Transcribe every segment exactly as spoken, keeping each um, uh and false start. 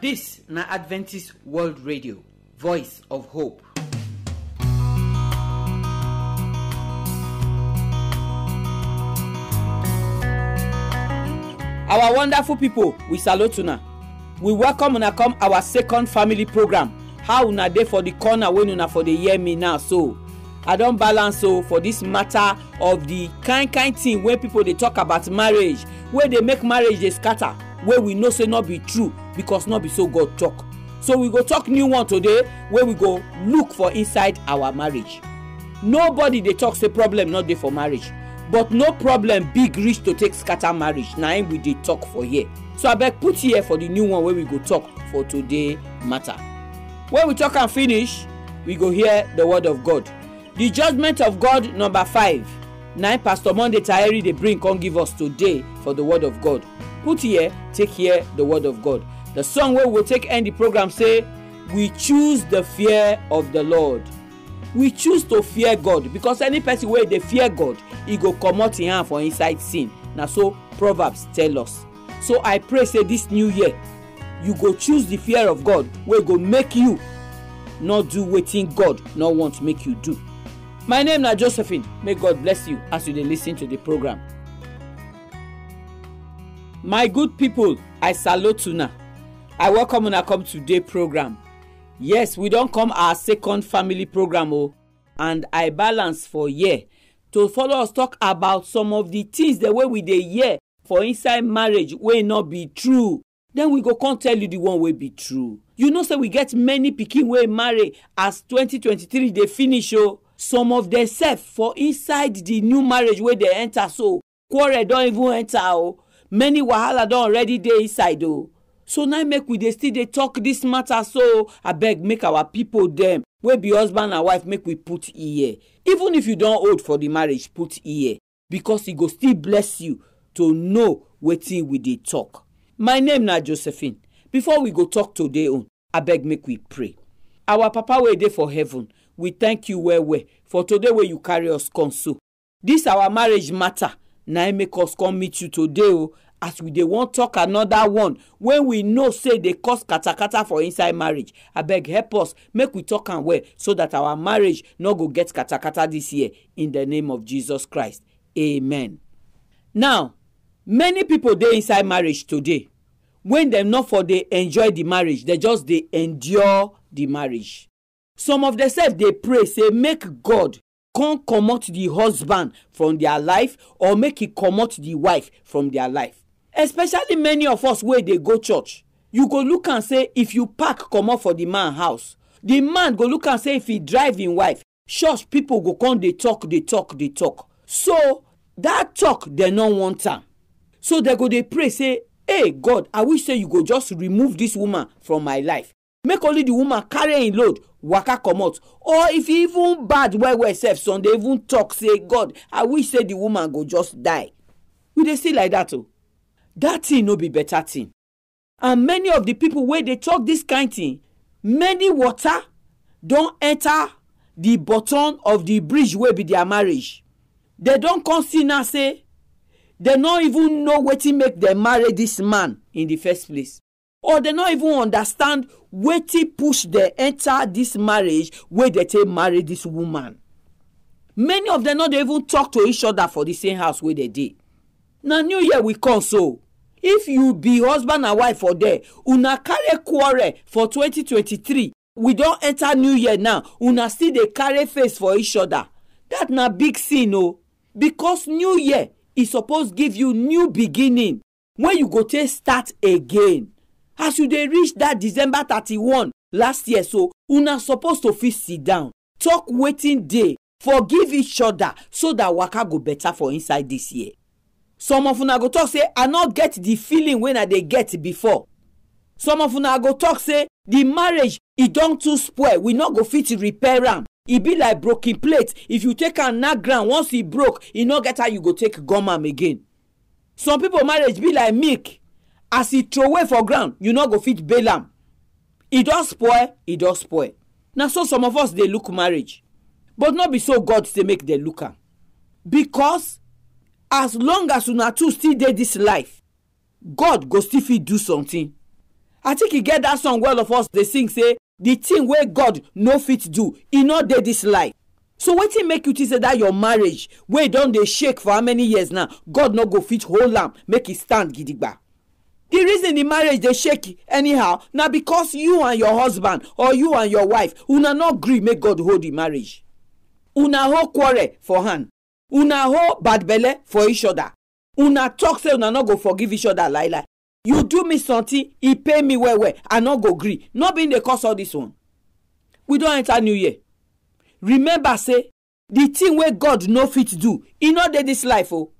This na Adventist World Radio, Voice of Hope. Our wonderful people, we salute una. We welcome una come our second family program. How una dey for the corner when una for the hear me now? So I don balance so for this matter of the kind kind thing where people they talk about marriage, where they make marriage they scatter, where we know say not be true, because not be so God talk. So we go talk new one today, where we go look for inside our marriage. Nobody they talk say problem not dey for marriage, but no problem big reach to take scatter marriage. Na him we dey talk for here. So I beg put here for the new one where we go talk for today matter. When we talk and finish, we go hear the word of God. The judgment of God number five. Nine Pastor Monday Tairi they bring come give us today for the word of God. Put here, take here the word of God. The song where we take end the program say, we choose the fear of the Lord. We choose to fear God, because any person where they fear God, he go come out in hand for inside sin. Now so Proverbs tell us. So I pray say this new year, you go choose the fear of God, where go make you not do wetin God not want to make you do. My name na Josephine. May God bless you as you dey listen to the program. My good people, I salute una. I welcome una come today program. Yes, we don come our second family program o, and I balance for year to follow us talk about some of the things the way we dey hear for inside marriage wey not be true. Then we go come tell you the one wey be true. You know say we get many pikin wey marry as twenty twenty-three dey finish o. Some of themselves for inside the new marriage where they enter, so quarrel don't even enter. Oh, many wahala don already dey inside. Oh, so now make we dey still dey talk this matter. So I beg make our people them where be husband and wife make we put ear. Even if you don't hold for the marriage, put ear, because he go still bless you to know wetin we dey talk. My name na Josephine. Before we go talk today on, I beg make we pray. Our Papa wey dey for heaven, we thank you well, well for today where you carry us come so. This our marriage matter. Now make us come meet you today oh, as we they won't talk another one. When we know say they cause katakata for inside marriage. I beg help us make we talk and well so that our marriage no go get katakata this year. In the name of Jesus Christ. Amen. Now, many people they inside marriage today. When them not for they enjoy the marriage, they just they endure the marriage. Some of themselves they pray say make God can't come out the husband from their life, or make he come out the wife from their life. Especially many of us where they go church, you go look and say if you pack come out for the man house, the man go look and say if he drive in wife. Church people go come they talk, they talk, they talk. So that talk they no want time. So they go they pray say, hey God, I wish say you go just remove this woman from my life. Make only the woman carry in load, waka come out. Or if even bad well well self, son they even talk say God, I wish say the woman go just die. We they see like that oh. That thing no be better thing. And many of the people where they talk this kind thing, many water don't enter the bottom of the bridge where be their marriage. They don't consider say they don't even know what to make them marry this man in the first place. Or they not even understand where to push they enter this marriage, where they take marry this woman. Many of them not even talk to each other for the same house where they did. Now new year we come so. If you be husband and wife for there, una carry quarrel for twenty twenty-three. We don't enter new year now. Una still they carry face for each other. That na big sin oh. Because new year is supposed to give you new beginning. When you go to start again. As you they reach that December thirty-first last year, so una supposed to fit sit down, talk waiting day, forgive each other, so that waka go better for inside this year. Some of una go talk say, I not get the feeling when I they get before. Some of una go talk say, the marriage it don't too spoil, we not go fit repair am. It be like broken plate. If you take a knock ground, once it broke, you not get how you go take gum am again. Some people marriage be like milk. As he throw away for ground, you not go fit bail am. It does spoil, it does spoil. Now so some of us they look marriage, but not be so God they make them look am. Because as long as una two still dey this life, God go still fit do something. I think he get that song well of us. They sing say the thing where God no fit do, he not dey this life. So what he make you to say that your marriage where don't they shake for how many years now? God no go fit whole lamb make it stand gidigba. The reason the marriage they shake anyhow now because you and your husband or you and your wife una no gree make God hold the marriage. Una ho quarrel for hand. Una ho bad belle for each other. Una talk say una no go forgive each other like that. You do me something, he pay me well well. I no go gree. Not being the cause of this one. We don't enter New Year. Remember say the thing where God no fit do, he no dey this life oh.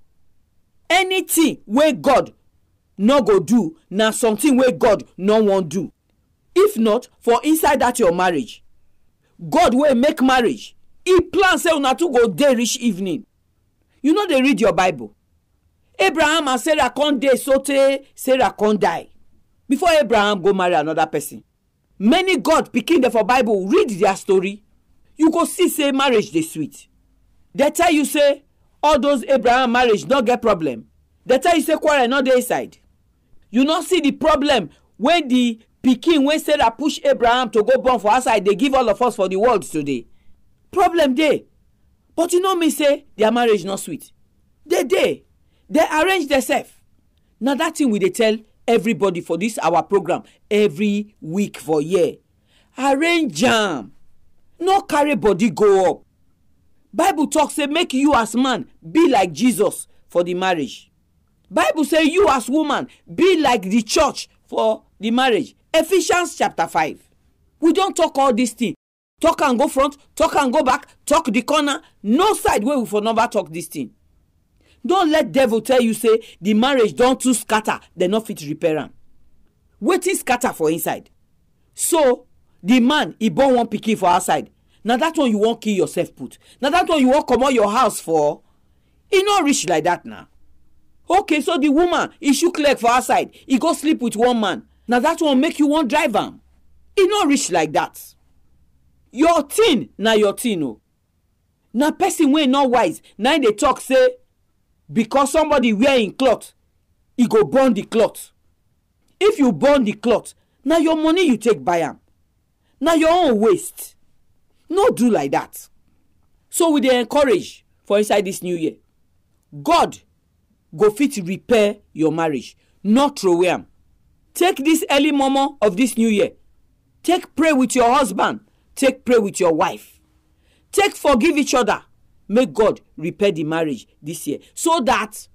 Anything where God no go do, na something where God no won't do. If not, for inside that your marriage, God will make marriage. He plans say una to go day rich evening. You know they read your Bible. Abraham and Sarah can't dey sote, Sarah can't die. Before Abraham go marry another person. Many God picking them for Bible, read their story. You go see say marriage dey sweet. They tell you say all those Abraham marriage don't get problem. They tell you say quarrel not dey side. You not see the problem when the picking when Sarah push Abraham to go born for outside. They give all of us for the world today. Problem dey, but you know me say their marriage not sweet. They dey, they arrange themselves. Now that thing we dey tell everybody for this our program every week for year. Arrange jam. No carry body go up. Bible talk say make you as man be like Jesus for the marriage. Bible say you as woman be like the church for the marriage. Ephesians chapter five. We don't talk all this thing. Talk and go front, talk and go back, talk the corner. No side where we for never talk this thing. Don't let devil tell you say the marriage don't too scatter. They no fit repair am. Wetin scatter for inside. So the man, he born one pikin for outside. Now that one you won't kill yourself put. Now that one you won't come out your house for. He not rich like that now. Okay, so the woman, he shook leg for outside. He go sleep with one man. Now that one make you want drive am. He not rich like that. Your teen, now your teen oh. Now person when not wise, now they talk say, because somebody wearing cloth, he go burn the cloth. If you burn the cloth, now your money you take buy am. Now your own waste. No do like that. So we dey encourage for inside this new year. God go fit repair your marriage. Not throw away am. Take this early moment of this new year. Take pray with your husband. Take pray with your wife. Take forgive each other. Make God repair the marriage this year. So that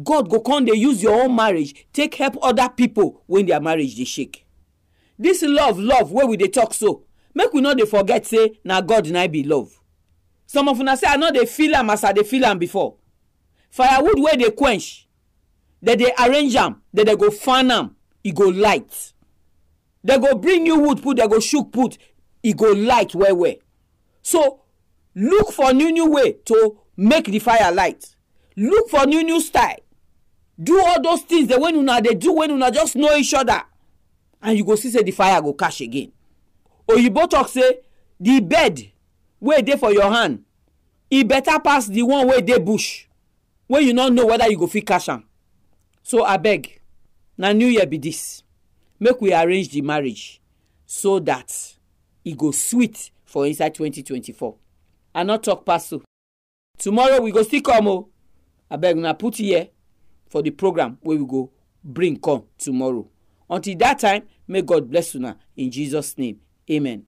God go come dey use your own marriage. Take help other people when their marriage dey shake. This love, love, where we dey talk so. Make we no dey forget, say, na God na be love. Some of una say, I know they feel am as I dey feel am before. Firewood where they quench, that they arrange am, that they go fan am, it go light. They go bring new wood put, they go shook put, it go light where where. So, look for new new way to make the fire light. Look for new new style. Do all those things that when una they do, when una just know each other. And you go see say the fire go catch again. Oyibo talk say the bed where dey for your hand, it better pass the one where dey bush, where you not know whether you go fit catch am. So I beg, na new year be this. Make we arrange the marriage so that it go sweet for inside twenty twenty-four. I not talk pass so. Tomorrow we go still come oh. I beg na put here for the program where we go bring come tomorrow. Until that time, may God bless you now. In Jesus' name, amen.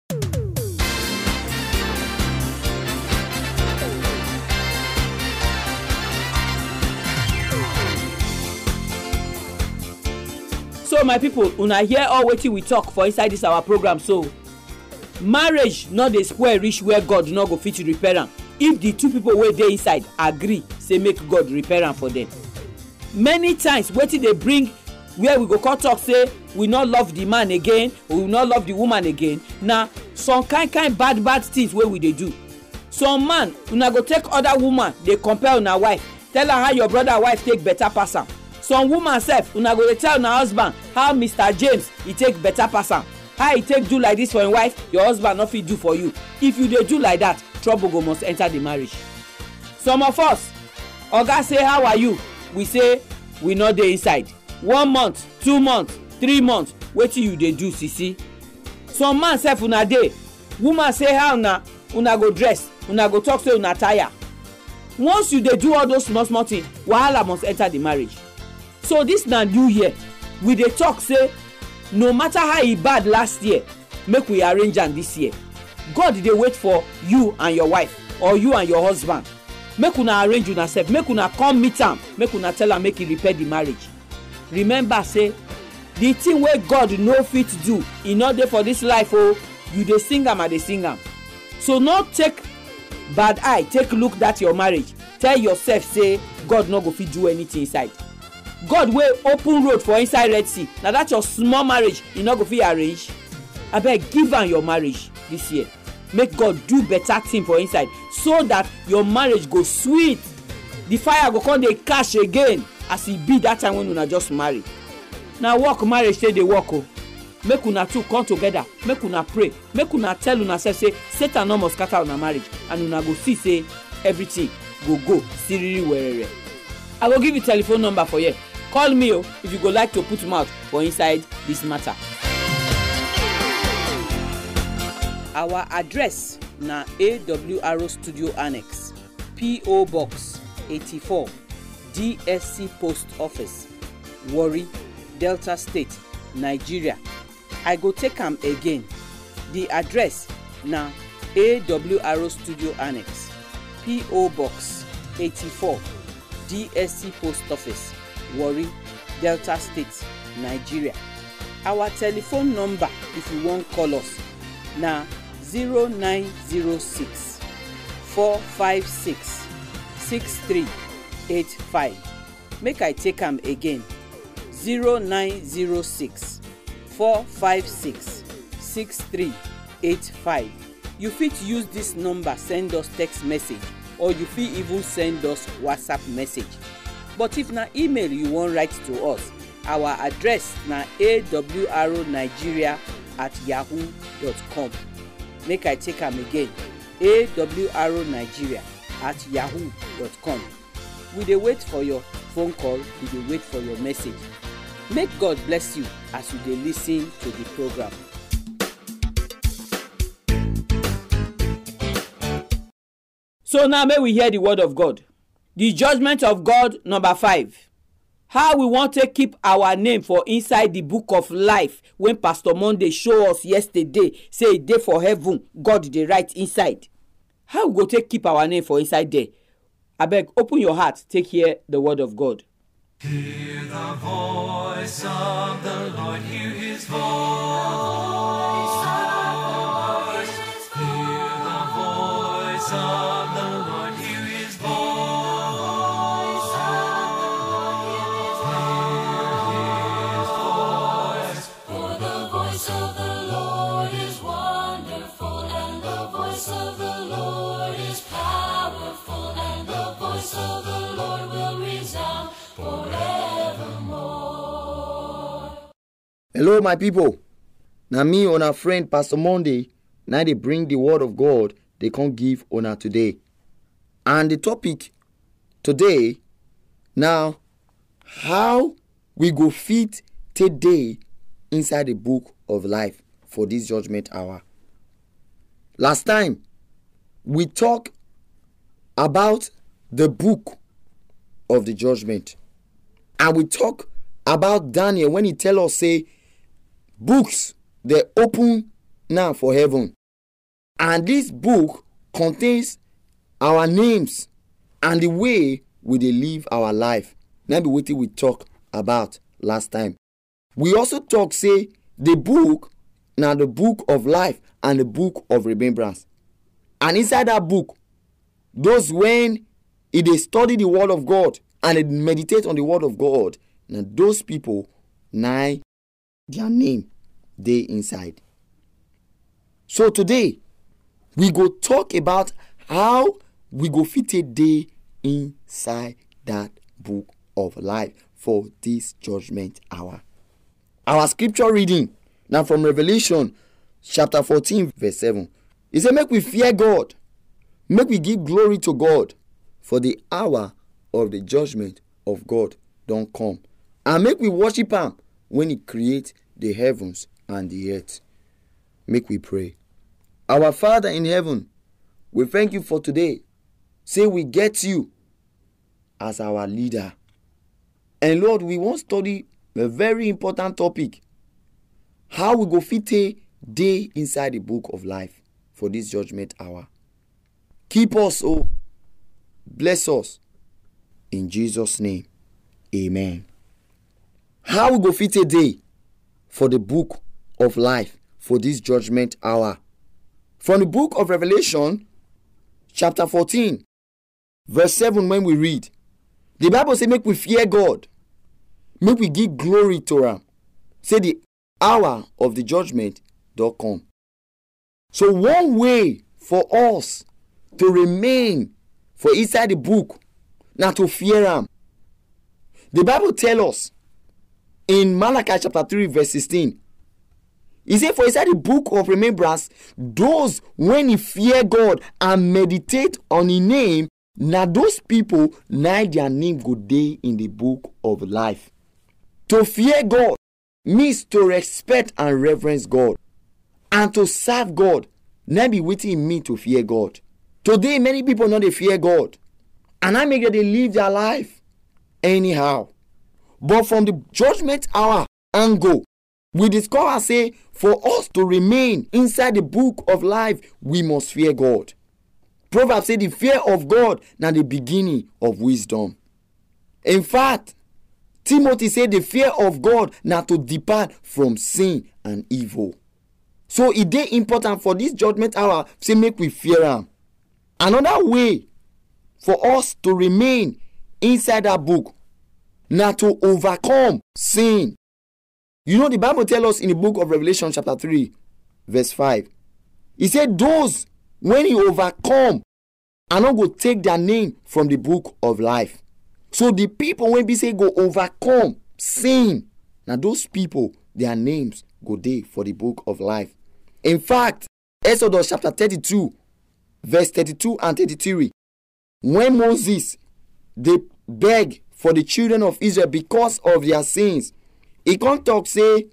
So, my people, una hear all wetin we talk for inside this our program. So, marriage not dey square reach where God no go fit repair am. If the two people wey dey inside agree, say make God repair am for them. Many times, wetin dey bring. Where we go come talk say we not love the man again, we will not love the woman again. Now some kind kind bad bad things where we they do. Some man una go take other woman, they compare una wife, tell her how your brother wife take better pass am. Some woman self una go tell una husband how Mister James he take better pass am. How he take do like this for your wife, your husband not fit do for you. If you they do like that, trouble go must enter the marriage. Some of us, oga say how are you? We say we not dey inside. One month, two months, three months wetin you dey do sisi. Some man sef una dey, woman say how una una go dress, una go talk say una tire. Once you dey do all those small small things, wahala must enter the marriage. So this na new year, we dey talk say no matter how e bad last year, make we arrange am this year. God dey wait for you and your wife or you and your husband. Make una arrange una sef, make una come meet am, make una tell am make e repair the marriage. Remember say the thing wey God no fit do e no dey for this life oh. You dey sing am and dey sing am. So no take bad eye take look that your marriage. Tell yourself say God no go fit do anything inside. God wey open road for inside Red Sea, na that your small marriage e no go fit arrange. Abeg, give am your marriage this year. Make God do better thing for inside so that your marriage go sweet. The fire go come dey catch again as e be that time when una just marry. Na work marriage say dey work o. Make una two come together, make una pray, make una tell una self say Satan no must scatter una marriage, and una go see say everything go go siriri werere. I go give you telephone number for you. Call me o if you go like to put mouth for inside this matter. Our address na A W R O Studio Annex, P O Box eighty-four, D S C Post Office, Warri, Delta State, Nigeria. I go take am again. The address na A W R O Studio Annex, P O Box eighty-four, D S C Post Office, Warri, Delta State, Nigeria. Our telephone number if you wan call us na zero nine zero six four five six six three eight five. Make I take am again. zero nine zero six four five six six three eight five. You fit use this number send us text message, or you fit even send us WhatsApp message. But if na email you wan write to us, our address na awronigeria at yahoo dot com. Make I take am again. awronigeria at yahoo dot com. We dey wait for your phone call, we dey wait for your message. Make God bless you as you dey listen to the program. So now may we hear the word of God. The judgment of God, number five. How we want to keep our name for inside the book of life when Pastor Monday show us yesterday, say dey for heaven, God dey write inside. How we go take keep our name for inside there? Abeg, open your heart, take hear the word of God. Hear the voice of the Lord, hear his voice. Hear the voice of the Lord, hear his voice. Hear his voice, for the voice of the Lord is wonderful, and the voice of the Lord is powerful, and the voice of the Lord will resound forevermore. Hello my people, na me on our friend Pastor Monday. Now they bring the word of God they can't give on our today, and the topic today now how we go fit today inside the book of life for this judgment hour. Last time we talk about the book of the judgment. And we talk about Daniel when he tell us, say, books, they open now for heaven. And this book contains our names and the way we dey live our life. Now be wetin we talk about last time. We also talk, say, the book, now the book of life and the book of remembrance. And inside that book, those when e dey study the word of God, and they meditate on the word of God, now those people, now their name, they inside. So today, we go talk about how we go fit a day inside that book of life for this judgment hour. Our scripture reading, now from Revelation chapter fourteen, verse seven. It says, make we fear God, make we give glory to God, for the hour of the judgment of God don't come, and make we worship him when he creates the heavens and the earth. Make we pray. Our Father in heaven, we thank you for today. Say we get you as our leader. And Lord, we want to study a very important topic. How we go fit a day inside the book of life for this judgment hour. Keep us, oh. Bless us. In Jesus' name, amen. How we go fit a day for the book of life for this judgment hour. From the book of Revelation, chapter fourteen, verse seven, when we read, the Bible says, make we fear God. Make we give glory to him. Say the hour of the judgment doth come. So one way for us to remain for inside the book, now to fear him. The Bible tells us in Malachi chapter three, verse sixteen, he said, for inside the book of remembrance, those when he fear God and meditate on his name, now those people, now their name go dey in the book of life. To fear God means to respect and reverence God. And to serve God, now be waiting me to fear God. Today, many people know they fear God. And I make that they live their life anyhow. But from the judgment hour angle, we discover, say, for us to remain inside the book of life, we must fear God. Proverbs say the fear of God now the beginning of wisdom. In fact, Timothy said the fear of God now to depart from sin and evil. So it is important for this judgment hour, say make we fear him. Another way for us to remain inside that book, now to overcome sin. You know, the Bible tells us in the book of Revelation chapter three, verse five. He said, those, when he overcome, are not going to take their name from the book of life. So the people, when we say go overcome sin, now those people, their names go there for the book of life. In fact, Exodus chapter thirty-two, verse thirty-two and thirty-three. When Moses, they beg for the children of Israel because of their sins, he can't talk, say,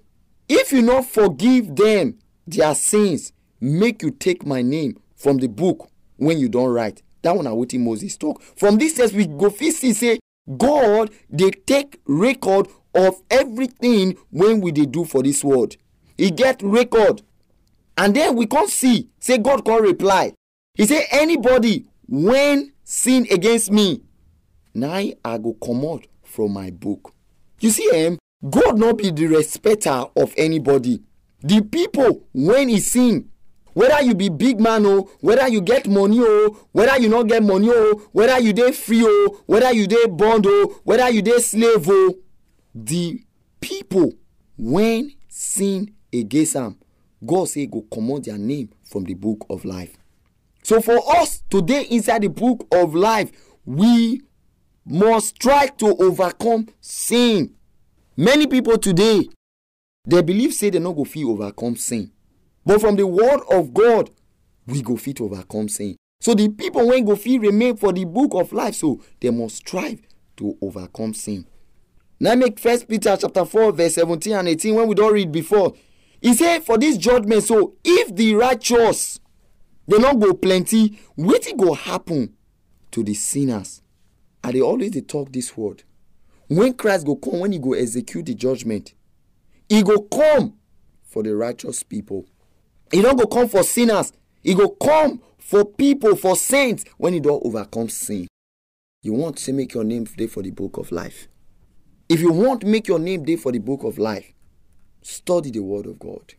if you not forgive them their sins, make you take my name from the book when you don't write. That one I waiting Moses talk. From this says we go see, say, God, they take record of everything when we they do for this world. He get record. And then we can't see, say, God can't reply. He say, anybody when sin against me, now I go come out from my book. You see him? Um, God not be the respecter of anybody. The people, when he sin, whether you be big man, oh, whether you get money, oh, whether you not get money, oh, whether you dey free, oh, whether you dey bond, oh, whether you dey slave, oh, the people, when sin against them, God say go command their name from the book of life. So for us today inside the book of life, we must try to overcome sin. Many people today, they believe say they no go fit overcome sin. But from the word of God, we go fit overcome sin. So the people when go fit remain for the book of life, so they must strive to overcome sin. Now make First Peter chapter four, verse seventeen and eighteen, when we don't read before. He said, for this judgment, so if the righteous, they no go plenty, what it go happen to the sinners? And they always they talk this word. When Christ go come, when he go execute the judgment, he go come for the righteous people. He don't go come for sinners. He go come for people, for saints, when he don't overcome sin. You want to make your name day for the book of life. If you want to make your name day for the book of life, study the word of God.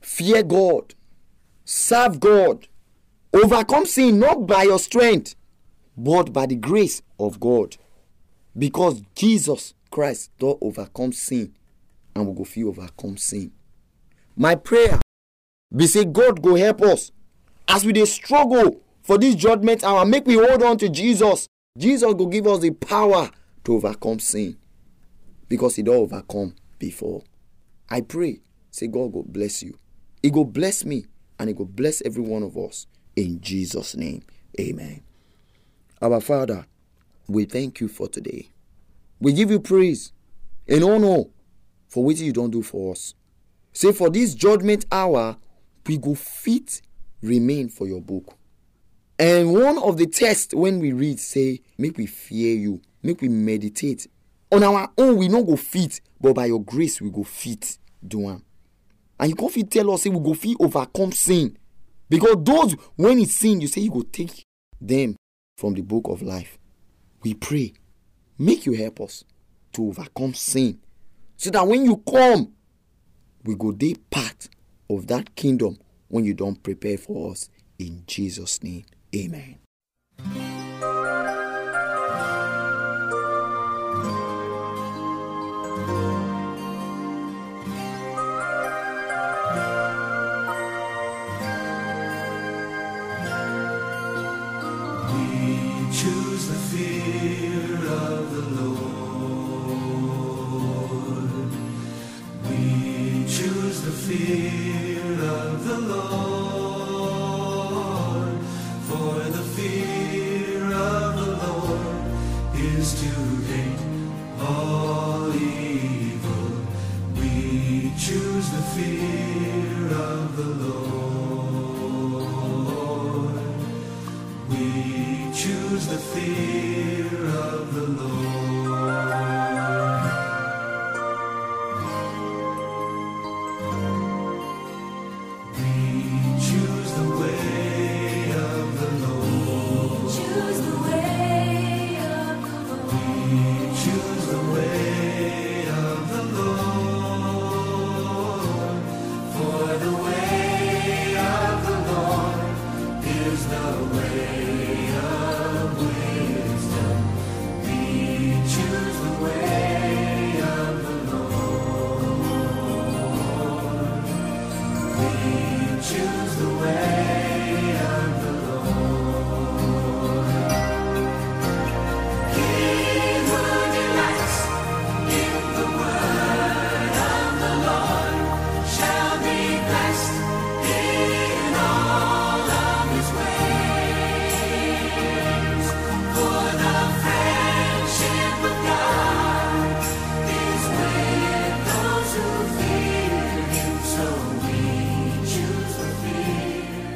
Fear God. Serve God. Overcome sin not by your strength, but by the grace of God. Because Jesus Christ does overcome sin and we go feel overcome sin. My prayer be say God go help us as we dey struggle for this judgment hour. Make we hold on to Jesus. Jesus go give us the power to overcome sin because he does overcome before. I pray, say God go bless you. He go bless me and he go bless every one of us in Jesus' name. Amen. Our Father, we thank you for today. We give you praise and honor for which you don't do for us. Say, for this judgment hour, we go fit remain for your book. And one of the tests when we read, say, make we fear you, make we meditate. On our own, we no go fit, but by your grace, we go fit do am. And you go fit tell us, say, we go fit overcome sin. Because those, when it's sin, you say you go take them from the book of life. We pray, make you help us to overcome sin, so that when you come, we go dey part of that kingdom when you don't prepare for us. In Jesus' name, amen.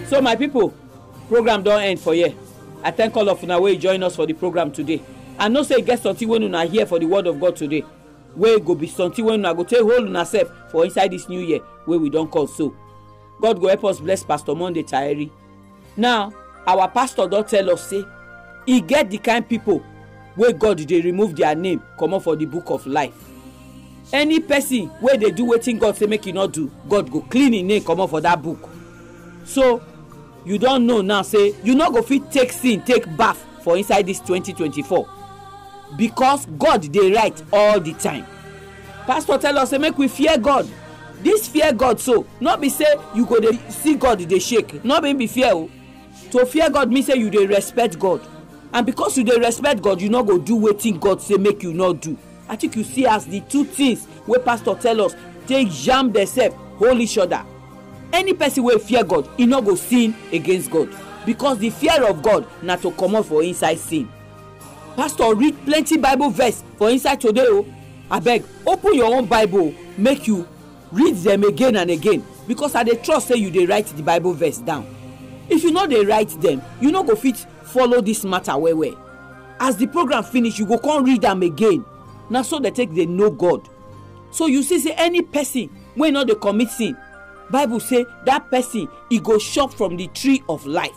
So my people, program don't end for here. I thank all of una wey join us for the program today. I know say get something when una here for the word of God today. Where go be something when una go take hold una self for inside this new year where we don't call so. God go help us bless Pastor Monday Tairi. Now our pastor don't tell us say he get the kind people where God they remove their name come up for the book of life. Any person where they do waiting God say make you not do, God go clean his name come up for that book. So you don't know now, say, you not go fit take sin, take bath for inside this twenty twenty-four. Because God, they write all the time. Pastor tell us, say, make we fear God. This fear God, so, not be say, you go they see God, they shake. Not be fear. To so fear God means say, you they respect God. And because you they respect God, you not go do waiting God, say, make you not do. I think you see as the two things where pastor tell us, they jam themselves, hold each other. Any person will fear God, he not go sin against God. Because the fear of God not to come out for inside sin. Pastor, read plenty Bible verse for inside today. Oh, I beg, open your own Bible, make you read them again and again. Because at the trust say you they write the Bible verse down. If you know they write them, you not go fit follow this matter where where. As the program finish, you go come read them again. Now so they take they know God. So you see, say any person when not they commit sin. Bible say that person he go shop from the tree of life.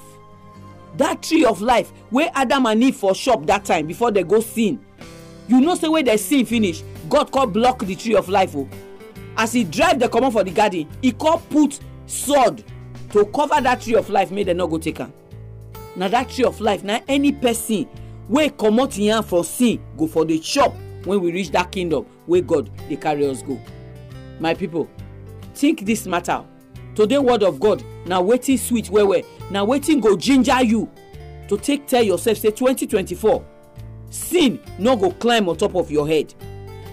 That tree of life where Adam and Eve for shop that time before they go sin. You know say where they sin finish, God can block the tree of life. Oh. As he drive the command for the garden, he can put sword to cover that tree of life, may they not go take him. Now that tree of life, now any person where come out in for sin, go for the shop when we reach that kingdom where God they carry us go. My people, think this matter. Today, word of God. Now waiting sweet where where. Now waiting go ginger you to take tell yourself. Say twenty twenty-four. Sin no go climb on top of your head.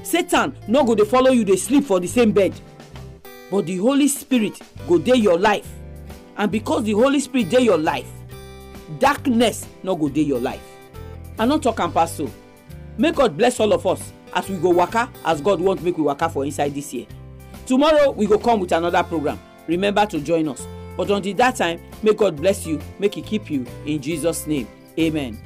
Satan no go they follow you. They sleep for the same bed. But the Holy Spirit go dey your life, and because the Holy Spirit dey your life, darkness no go dey your life. I no talk and pass so. May God bless all of us as we go waka, as God wants to make we waka for inside this year. Tomorrow, we go come with another program. Remember to join us. But until that time, may God bless you, make He keep you, in Jesus' name. Amen.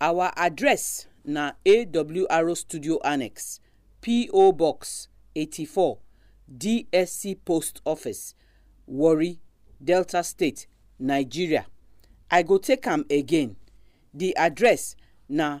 Our address na A W R Studio Annex, P O Box eighty-four, D S C Post Office, Warri, Delta State, Nigeria. I go take am again. The address na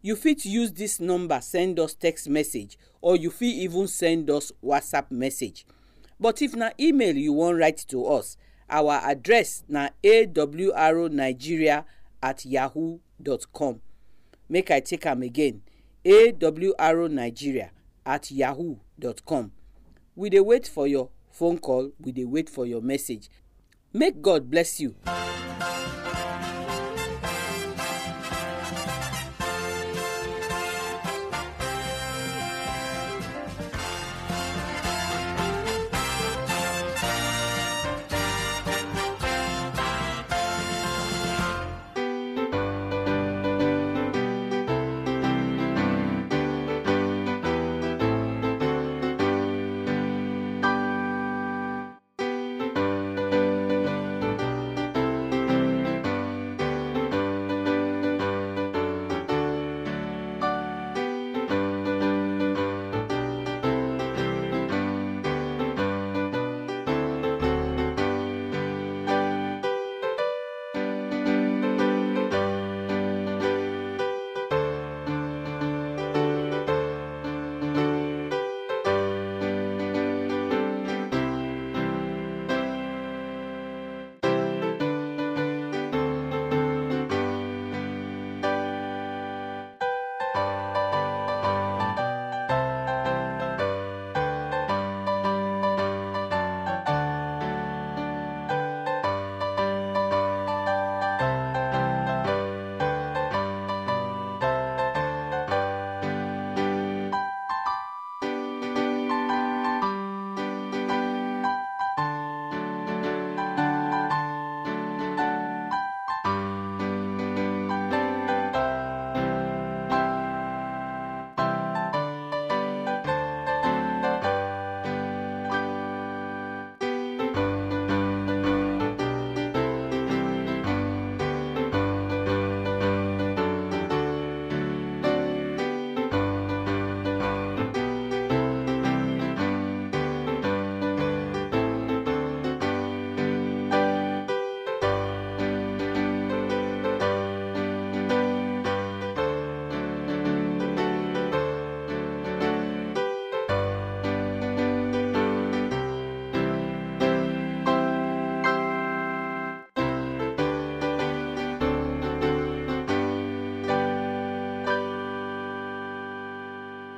You fit use this number, send us text message, or you fit even send us WhatsApp message. But if na email you want write to us, our address na awronigeria at yahoo dot com. Make I take am again, awronigeria at yahoo dot com. We dey wait for your phone call, we dey wait for your message. Make God bless you.